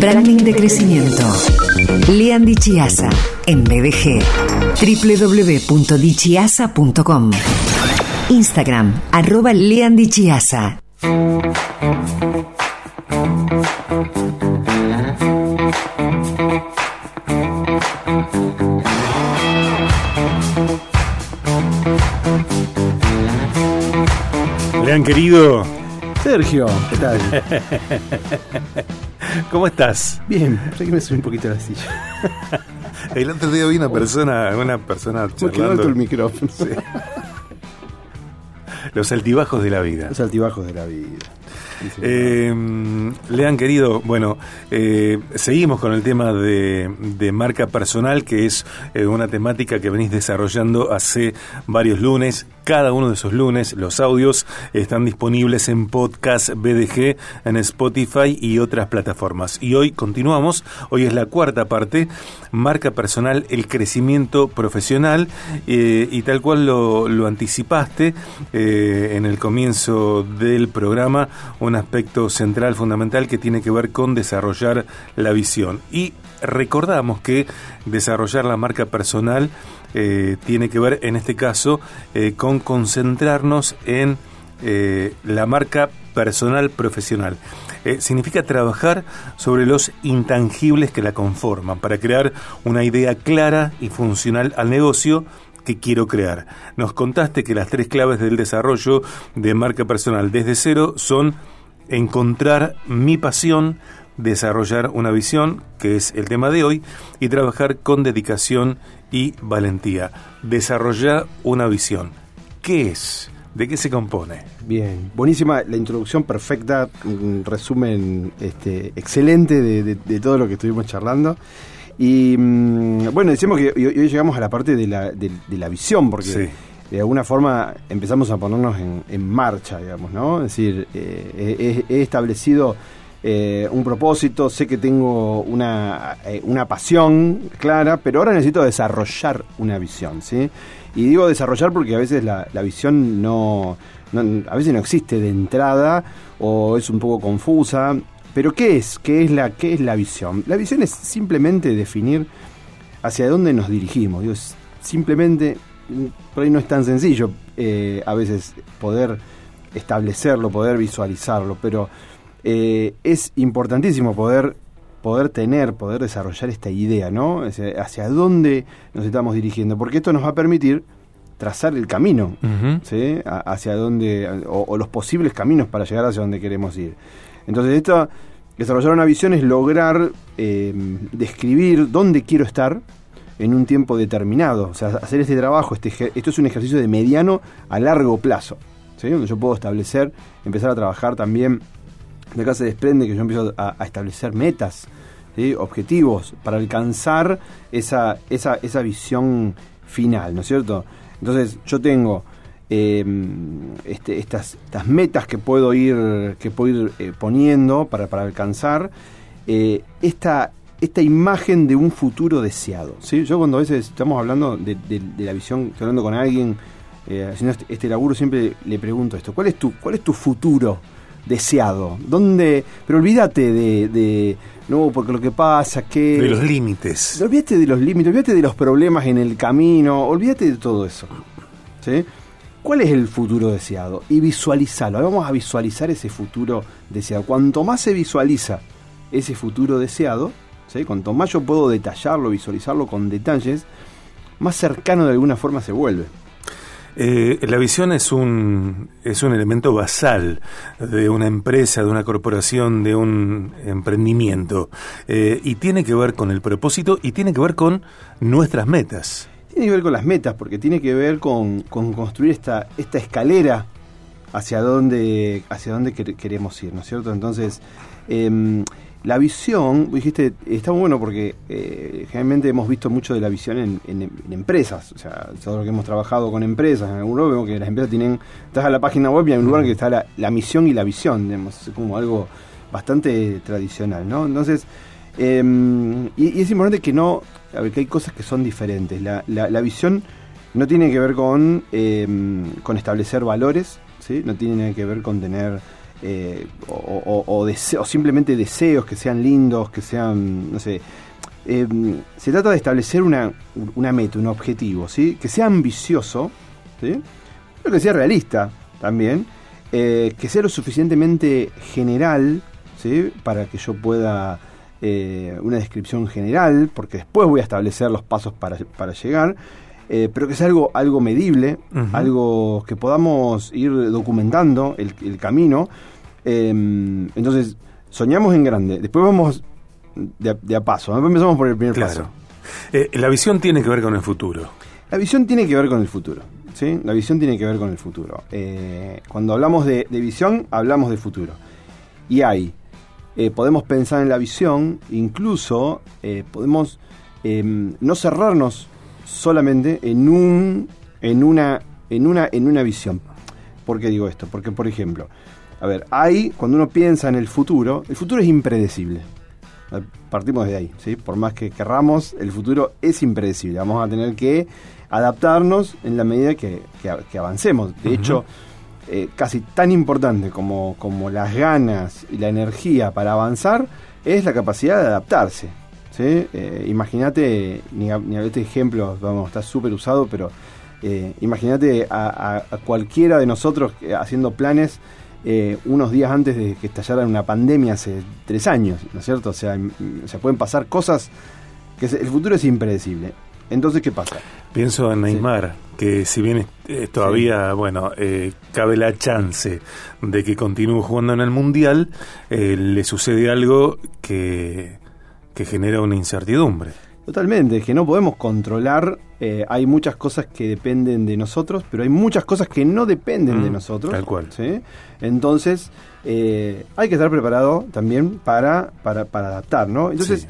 Branding de crecimiento. Lean Dichiazza en BDG. www.dichiazza.com. Instagram @Lean Dichiazza. Lean, querido Sergio, ¿qué tal? ¿Cómo estás? Bien, sé que me subí un poquito a la silla. El otro día vi una persona charlando el micrófono. Sí. Los altibajos de la vida. Los altibajos de la vida. Lean, querido, bueno, seguimos con el tema de marca personal, que es una temática que venís desarrollando hace varios lunes. Cada uno de esos lunes los audios están disponibles en Podcast BDG, en Spotify y otras plataformas. Y hoy continuamos, hoy es la cuarta parte, marca personal, el crecimiento profesional, y tal cual lo anticipaste en el comienzo del programa, un aspecto central, fundamental, que tiene que ver con desarrollar la visión. Y recordamos que desarrollar la marca personal tiene que ver, en este caso, con concentrarnos en la marca personal profesional. Significa trabajar sobre los intangibles que la conforman para crear una idea clara y funcional al negocio que quiero crear. Nos contaste que las tres claves del desarrollo de marca personal desde cero son encontrar mi pasión, desarrollar una visión, que es el tema de hoy, y trabajar con dedicación y valentía. Desarrollar una visión. ¿Qué es? ¿De qué se compone? Bien, buenísima la introducción, perfecta, un resumen excelente de todo lo que estuvimos charlando. Y bueno, decimos que hoy llegamos a la parte de la visión, porque sí, de alguna forma empezamos a ponernos en marcha, digamos, ¿no? Es decir, he establecido un propósito, sé que tengo una pasión clara, pero ahora necesito desarrollar una visión, ¿sí? Y digo desarrollar porque a veces la visión no, a veces no existe de entrada o es un poco confusa. Pero ¿qué es la visión? La visión es simplemente definir hacia dónde nos dirigimos. Digo, simplemente, por ahí no es tan sencillo a veces poder establecerlo, poder visualizarlo, pero es importantísimo poder desarrollar esta idea, ¿no? Es decir, hacia dónde nos estamos dirigiendo, porque esto nos va a permitir trazar el camino, uh-huh, ¿sí? Hacia dónde, o los posibles caminos para llegar hacia donde queremos ir. Entonces, desarrollar una visión es lograr describir dónde quiero estar en un tiempo determinado. O sea, hacer este trabajo, esto es un ejercicio de mediano a largo plazo, ¿sí? Donde yo puedo empezar a trabajar también. De acá se desprende que yo empiezo a establecer metas, ¿sí? Objetivos, para alcanzar esa visión final, ¿no es cierto? Entonces, yo tengo estas metas que puedo ir poniendo para alcanzar esta imagen de un futuro deseado, ¿sí? Yo cuando a veces estamos hablando de la visión, estoy hablando con alguien haciendo este laburo, siempre le pregunto esto: ¿cuál es tu futuro deseado? ¿Dónde? Pero olvídate no, porque lo que pasa es que... De los límites. Olvídate de los límites, olvídate de los problemas en el camino, olvídate de todo eso, ¿sí? ¿Cuál es el futuro deseado? Y visualizarlo. Vamos a visualizar ese futuro deseado. Cuanto más se visualiza ese futuro deseado, ¿sí? Cuanto más yo puedo detallarlo, visualizarlo con detalles, más cercano de alguna forma se vuelve. La visión es un elemento basal de una empresa, de una corporación, de un emprendimiento. Y tiene que ver con el propósito y tiene que ver con nuestras metas. Tiene que ver con las metas, porque tiene que ver con construir esta escalera hacia dónde queremos ir, ¿no es cierto? Entonces, la visión, dijiste, está muy bueno porque generalmente hemos visto mucho de la visión en empresas. O sea, todo lo que hemos trabajado con empresas, en algún lugar vemos que las empresas estás a la página web y hay un lugar que está la misión y la visión, digamos, es como algo bastante tradicional, ¿no? Entonces, y es importante que no... A ver, que hay cosas que son diferentes. La visión no tiene que ver con establecer valores, ¿sí? No tiene nada que ver con tener o simplemente deseos que sean lindos, que sean, no sé. Se trata de establecer una meta, un objetivo, ¿sí? Que sea ambicioso, ¿sí? Pero que sea realista también, que sea lo suficientemente general, ¿sí? Para que yo pueda, una descripción general, porque después voy a establecer los pasos para llegar, pero que sea algo medible, uh-huh. Algo que podamos ir documentando el camino. Entonces, soñamos en grande, después vamos de a paso, ¿no? Empezamos por el primer paso. La visión tiene que ver con el futuro. La visión tiene que ver con el futuro, ¿sí? La visión tiene que ver con el futuro. Cuando hablamos de visión, hablamos de futuro. Y hay, podemos pensar en la visión, incluso podemos no cerrarnos solamente en una visión. ¿Por qué digo esto? Porque, por ejemplo, a ver, hay, cuando uno piensa en el futuro es impredecible. Partimos de ahí, ¿sí? Por más que querramos, el futuro es impredecible. Vamos a tener que adaptarnos en la medida que avancemos. De hecho, casi tan importante como las ganas y la energía para avanzar es la capacidad de adaptarse, ¿sí? Imagínate, ni a este ejemplo, vamos, está súper usado, pero imagínate a cualquiera de nosotros haciendo planes unos días antes de que estallara una pandemia hace 3 años, ¿no es cierto? O sea, se pueden pasar cosas que el futuro es impredecible. Entonces, ¿qué pasa? Pienso en Neymar, sí. Que si bien todavía, sí. Bueno, cabe la chance de que continúe jugando en el Mundial, le sucede algo que genera una incertidumbre. Totalmente, que no podemos controlar. Hay muchas cosas que dependen de nosotros, pero hay muchas cosas que no dependen de nosotros. Tal cual. ¿Sí? Entonces, hay que estar preparado también para adaptar, ¿no? Entonces, sí.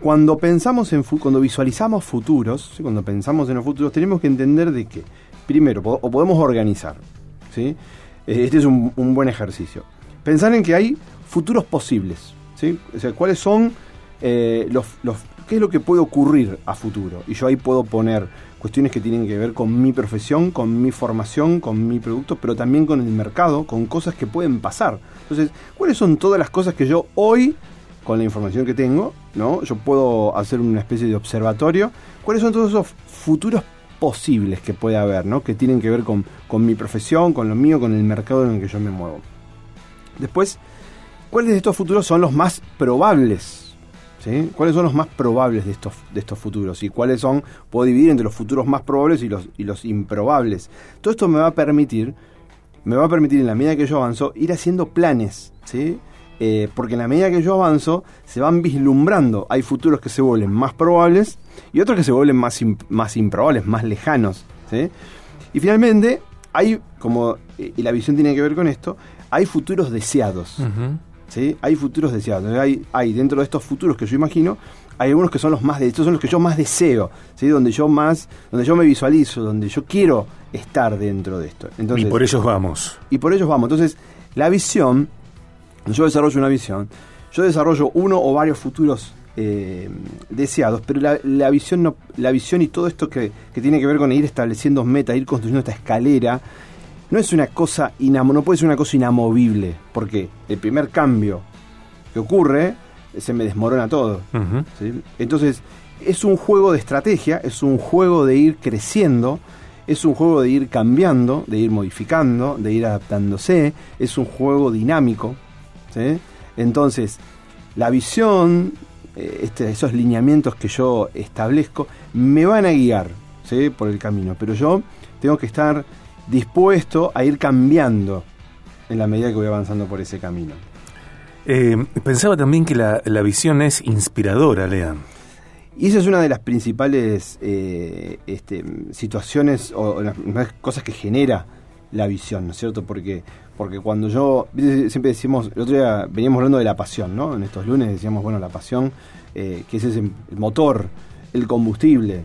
Cuando pensamos cuando visualizamos futuros, ¿sí? Cuando pensamos en los futuros, tenemos que entender de que, primero, podemos organizar, ¿sí? Este es un buen ejercicio. Pensar en que hay futuros posibles, ¿sí? O sea, ¿cuáles son los ¿qué es lo que puede ocurrir a futuro? Y yo ahí puedo poner cuestiones que tienen que ver con mi profesión, con mi formación, con mi producto, pero también con el mercado, con cosas que pueden pasar. Entonces, ¿cuáles son todas las cosas que yo hoy, con la información que tengo, ¿no? Yo puedo hacer una especie de observatorio? ¿Cuáles son todos esos futuros posibles que puede haber, ¿no? Que tienen que ver con mi profesión, con lo mío, con el mercado en el que yo me muevo. Después, ¿cuáles de estos futuros son los más probables? ¿Sí? ¿Cuáles son los más probables de estos futuros? ¿Y cuáles son? Puedo dividir entre los futuros más probables y los improbables. Todo esto me va a permitir en la medida que yo avanzo, ir haciendo planes, ¿sí? Porque en la medida que yo avanzo, se van vislumbrando. Hay futuros que se vuelven más probables y otros que se vuelven más improbables, más lejanos, ¿sí? Y finalmente, hay, como y la visión tiene que ver con esto, hay futuros deseados. Uh-huh. ¿Sí? Hay futuros deseados. Hay dentro de estos futuros que yo imagino, hay algunos que son los más estos son los que yo más deseo, ¿sí? Donde yo me visualizo, donde yo quiero estar dentro de esto. Entonces, y por ellos vamos. Entonces, la visión, yo desarrollo una visión, yo desarrollo uno o varios futuros deseados, pero la visión y todo esto que tiene que ver con ir estableciendo metas, ir construyendo esta escalera. No puede ser una cosa inamovible, porque el primer cambio que ocurre se me desmorona todo. Uh-huh. ¿Sí? Entonces, es un juego de estrategia, es un juego de ir creciendo, es un juego de ir cambiando, de ir modificando, de ir adaptándose, es un juego dinámico, ¿sí? Entonces, la visión, esos lineamientos que yo establezco, me van a guiar, ¿sí? Por el camino, pero yo tengo que estar dispuesto a ir cambiando en la medida que voy avanzando por ese camino. Pensaba también que la visión es inspiradora, Lean. Y esa es una de las principales situaciones o las cosas que genera la visión, ¿no es cierto? Porque cuando yo... Siempre decimos... El otro día veníamos hablando de la pasión, ¿no? En estos lunes decíamos, bueno, la pasión, que es ese motor, el combustible.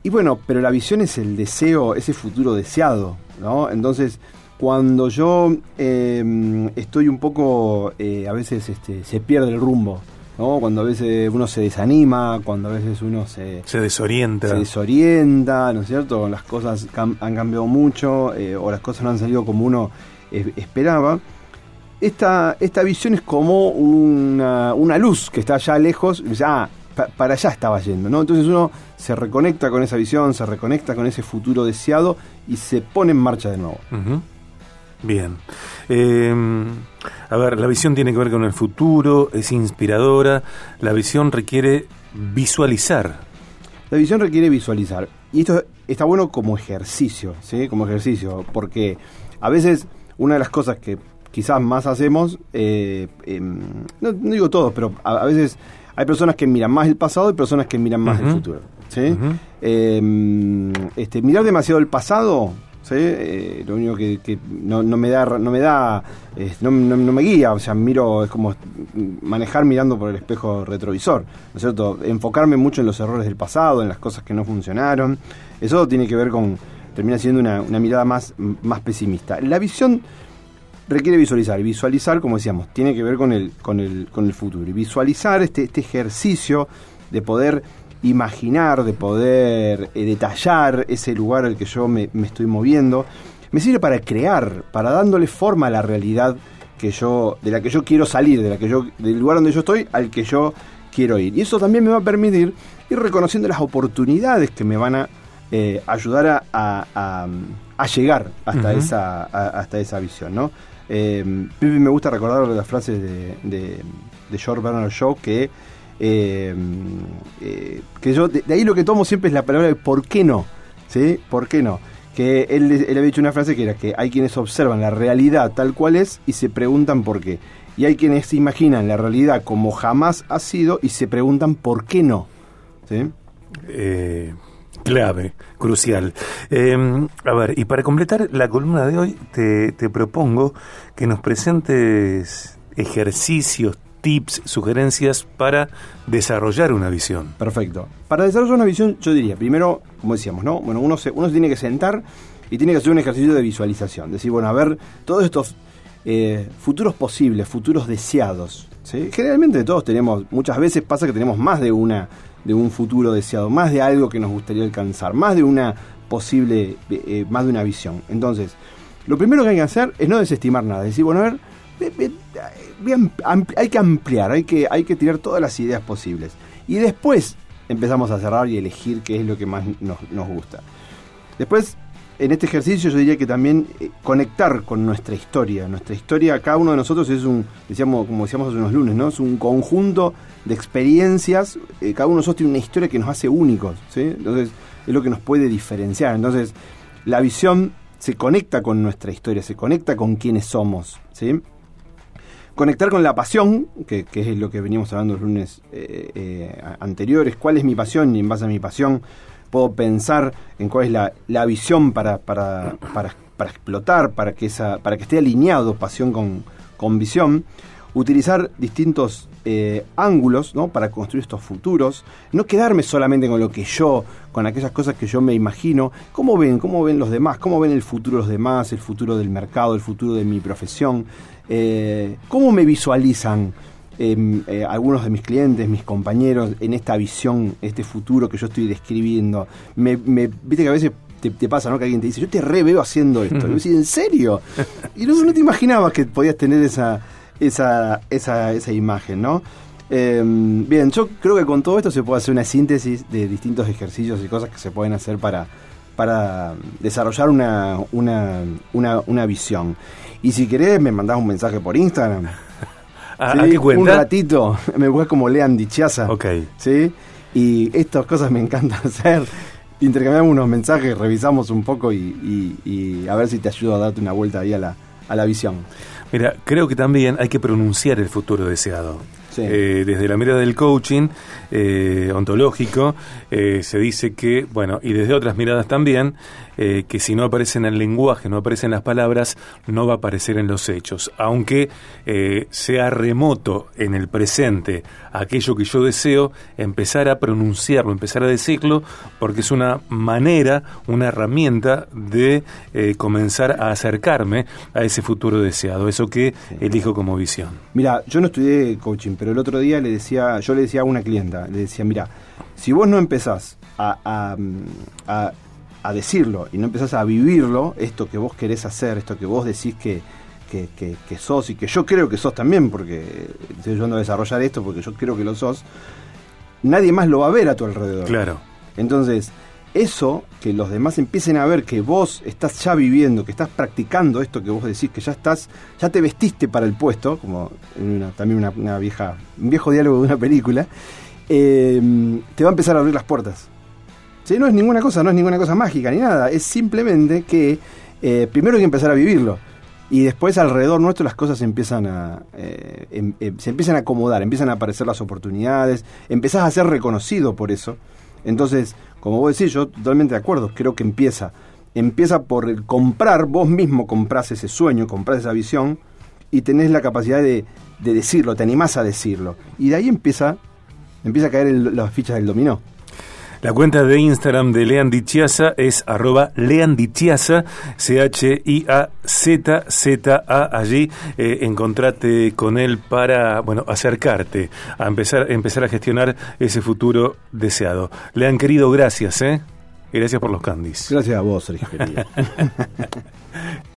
Y bueno, pero la visión es el deseo, ese futuro deseado, ¿no? Entonces, cuando yo estoy un poco, a veces se pierde el rumbo, ¿no? Cuando a veces uno se desanima, cuando a veces uno se desorienta. Se desorienta, ¿no es cierto? Las cosas han cambiado mucho, o las cosas no han salido como uno esperaba. esta visión es como una luz que está allá lejos, ya para allá estaba yendo, ¿no? Entonces uno se reconecta con esa visión, se reconecta con ese futuro deseado y se pone en marcha de nuevo. Uh-huh. Bien. A ver, la visión tiene que ver con el futuro, es inspiradora, la visión requiere visualizar. La visión requiere visualizar. Y esto está bueno como ejercicio, ¿sí? Como ejercicio, porque a veces una de las cosas que quizás más hacemos, no digo todos, pero a veces hay personas que miran más el pasado y personas que miran más el futuro, ¿sí? Uh-huh. Mirar demasiado el pasado, ¿sí? Lo único que no me guía, o sea, miro, es como manejar mirando por el espejo retrovisor, ¿no es cierto? Enfocarme mucho en los errores del pasado, en las cosas que no funcionaron, eso tiene que ver con, termina siendo una mirada más pesimista. La visión requiere visualizar, y visualizar, como decíamos, tiene que ver con el futuro, y visualizar este ejercicio de poder imaginar, de poder detallar ese lugar al que yo me estoy moviendo, me sirve para crear, para dándole forma a la realidad de la que yo quiero salir, del lugar donde yo estoy al que yo quiero ir. Y eso también me va a permitir ir reconociendo las oportunidades que me van a ayudar a llegar hasta, uh-huh, hasta esa visión, ¿no? Pipi, me gusta recordar las frases de George Bernard Shaw que yo de ahí lo que tomo siempre es la palabra de ¿por qué no? ¿Sí? ¿Por qué no? Que él había dicho una frase que era que hay quienes observan la realidad tal cual es y se preguntan por qué, y hay quienes imaginan la realidad como jamás ha sido y se preguntan por qué no. ¿Sí? Clave, crucial. A ver, y para completar la columna de hoy te propongo que nos presentes ejercicios, tips, sugerencias para desarrollar una visión. Perfecto. Para desarrollar una visión, yo diría, primero, como decíamos, ¿no? Bueno, uno se tiene que sentar y tiene que hacer un ejercicio de visualización. Decir, bueno, a ver, todos estos futuros posibles, futuros deseados, ¿sí? Generalmente todos tenemos, muchas veces pasa que tenemos más de un futuro deseado, más de algo que nos gustaría alcanzar, más de una posible, más de una visión. Entonces, lo primero que hay que hacer es no desestimar nada. Decir, bueno, a ver, hay que ampliar, hay que tirar todas las ideas posibles. Y después empezamos a cerrar y elegir qué es lo que más nos gusta. Después, en este ejercicio yo diría que también conectar con nuestra historia. Nuestra historia, cada uno de nosotros es como decíamos hace unos lunes, ¿no? Es un conjunto de experiencias, cada uno de nosotros tiene una historia que nos hace únicos, ¿sí? Entonces, es lo que nos puede diferenciar. Entonces, la visión se conecta con nuestra historia, se conecta con quienes somos, ¿sí? Conectar con la pasión, que es lo que veníamos hablando los lunes anteriores. ¿Cuál es mi pasión? Y en base a mi pasión puedo pensar en cuál es la visión para explotar, para que esté alineado pasión con visión. Utilizar distintos ángulos, ¿no? Para construir estos futuros. No quedarme solamente con aquellas cosas que yo me imagino. ¿Cómo ven los demás? ¿Cómo ven el futuro de los demás? El futuro del mercado, el futuro de mi profesión. ¿Cómo me visualizan algunos de mis clientes, mis compañeros, en esta visión, este futuro que yo estoy describiendo? Viste que a veces te pasa, ¿no? Que alguien te dice, yo te reveo haciendo esto. Y yo decía, ¿en serio? Y no te imaginabas que podías tener esa imagen, ¿no? Bien, yo creo que con todo esto se puede hacer una síntesis de distintos ejercicios y cosas que se pueden hacer para desarrollar una visión. Y si querés, me mandás un mensaje por Instagram. ¿Sí? ¿A qué cuenta? Un ratito, me buscás como Lean Dichiazza. Ok. ¿Sí? Y estas cosas me encanta hacer. Intercambiamos unos mensajes, revisamos un poco y a ver si te ayudo a darte una vuelta ahí a la visión. Mira, creo que también hay que pronunciar el futuro deseado. Sí. Desde la mirada del coaching ontológico se dice que, bueno, y desde otras miradas también, que si no aparece en el lenguaje, no aparecen las palabras, no va a aparecer en los hechos. Aunque sea remoto en el presente aquello que yo deseo, empezar a pronunciarlo, empezar a decirlo, porque es una manera, una herramienta de comenzar a acercarme a ese futuro deseado, eso que sí elijo como visión. Mira, yo no estudié coaching, pero el otro día yo le decía a una clienta, le decía, mira, si vos no empezás a decirlo y no empezás a vivirlo, esto que vos querés hacer, esto que vos decís que, que sos y que yo creo que sos también, porque estoy ayudando a desarrollar esto porque yo creo que lo sos, nadie más lo va a ver a tu alrededor. Claro. Entonces, eso que los demás empiecen a ver que vos estás ya viviendo, que estás practicando esto que vos decís, que ya estás, ya te vestiste para el puesto, como en un viejo diálogo de una película, te va a empezar a abrir las puertas. ¿Sí? No es ninguna cosa mágica ni nada, es simplemente que primero hay que empezar a vivirlo. Y después alrededor nuestro las cosas se empiezan a acomodar, empiezan a aparecer las oportunidades, empezás a ser reconocido por eso. Entonces, como vos decís, yo totalmente de acuerdo, creo que empieza por el comprar, vos mismo comprás ese sueño, comprás esa visión y tenés la capacidad de decirlo, te animás a decirlo. Y de ahí empieza a caer las fichas del dominó. La cuenta de Instagram de Lean Dichiazza es @leandichiazza, CHIAZZA. Allí encontrate con él para, bueno, acercarte a empezar a gestionar ese futuro deseado. Lean, querido, gracias. Gracias por los candies. Gracias a vos, Sergio.